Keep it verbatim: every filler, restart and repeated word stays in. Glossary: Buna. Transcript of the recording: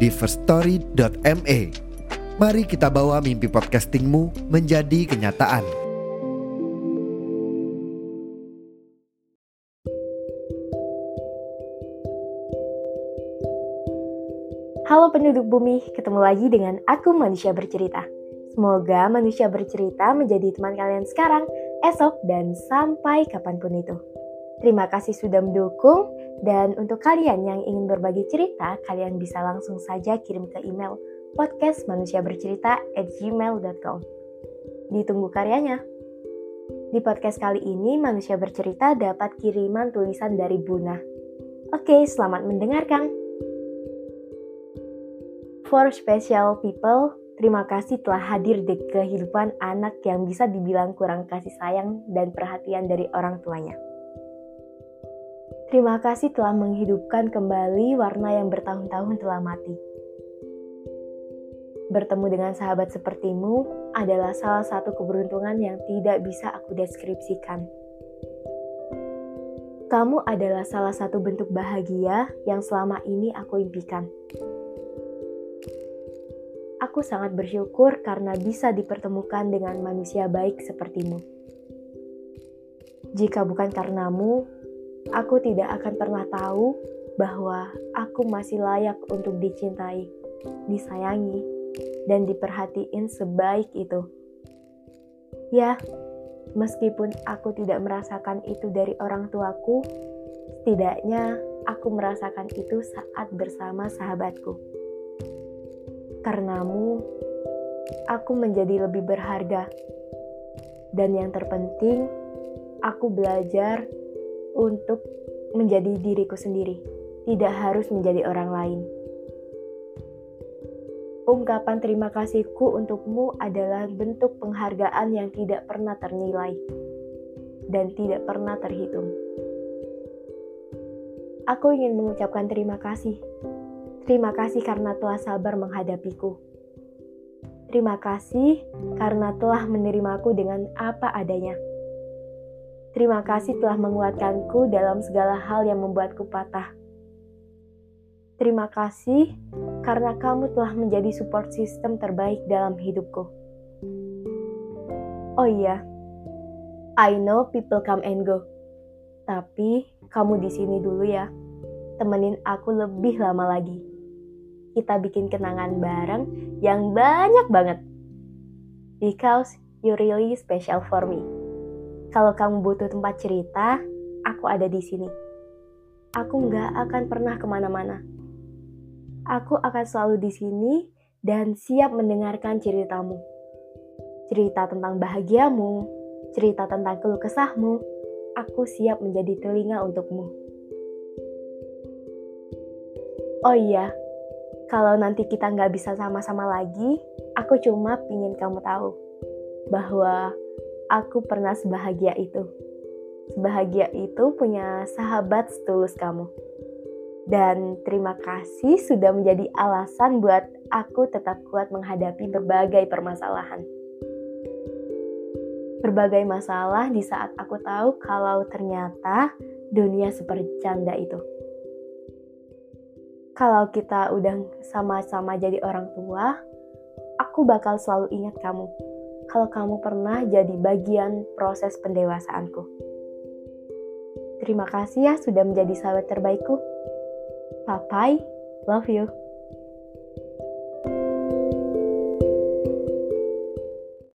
di firstory dot me. Mari kita bawa mimpi podcastingmu menjadi kenyataan. Halo penduduk bumi, ketemu lagi dengan aku Manusia Bercerita. Semoga Manusia Bercerita menjadi teman kalian sekarang, esok, dan sampai kapanpun itu. Terima kasih sudah mendukung, dan untuk kalian yang ingin berbagi cerita, kalian bisa langsung saja kirim ke email podcast manusia bercerita at gmail dot com. Ditunggu karyanya. Di podcast kali ini, Manusia Bercerita dapat kiriman tulisan dari Buna. Oke, selamat mendengarkan. For special people, terima kasih telah hadir di kehidupan anak yang bisa dibilang kurang kasih sayang dan perhatian dari orang tuanya. Terima kasih telah menghidupkan kembali warna yang bertahun-tahun telah mati. Bertemu dengan sahabat sepertimu adalah salah satu keberuntungan yang tidak bisa aku deskripsikan. Kamu adalah salah satu bentuk bahagia yang selama ini aku impikan. Aku sangat bersyukur karena bisa dipertemukan dengan manusia baik sepertimu. Jika bukan karenamu, aku tidak akan pernah tahu bahwa aku masih layak untuk dicintai, disayangi, dan diperhatiin sebaik itu. Ya, meskipun aku tidak merasakan itu dari orang tuaku, setidaknya aku merasakan itu saat bersama sahabatku. Karenamu, aku menjadi lebih berharga. Dan yang terpenting, aku belajar untuk menjadi diriku sendiri, tidak harus menjadi orang lain. Ungkapan terima kasihku untukmu adalah bentuk penghargaan yang tidak pernah ternilai dan tidak pernah terhitung. Aku ingin mengucapkan terima kasih. Terima kasih karena telah sabar menghadapiku. Terima kasih karena telah menerimaku dengan apa adanya. Terima kasih telah menguatkanku dalam segala hal yang membuatku patah. Terima kasih karena kamu telah menjadi support system terbaik dalam hidupku. Oh iya, I know people come and go. Tapi kamu di sini dulu ya. Temenin aku lebih lama lagi. Kita bikin kenangan bareng yang banyak banget. Because you really special for me. Kalau kamu butuh tempat cerita, aku ada di sini. Aku nggak akan pernah kemana-mana. Aku akan selalu di sini dan siap mendengarkan ceritamu. Cerita tentang bahagiamu, cerita tentang keluh kesahmu. Aku siap menjadi telinga untukmu. Oh iya, kalau nanti kita nggak bisa sama-sama lagi, aku cuma pingin kamu tahu bahwa aku pernah sebahagia itu. Sebahagia itu punya sahabat setulus kamu. Dan terima kasih sudah menjadi alasan buat aku tetap kuat menghadapi berbagai permasalahan. Berbagai masalah di saat aku tahu kalau ternyata dunia sepercanda itu. Kalau kita udah sama-sama jadi orang tua, aku bakal selalu ingat kamu. Kalau kamu pernah jadi bagian proses pendewasaanku. Terima kasih ya sudah menjadi sahabat terbaikku. Papai, love you.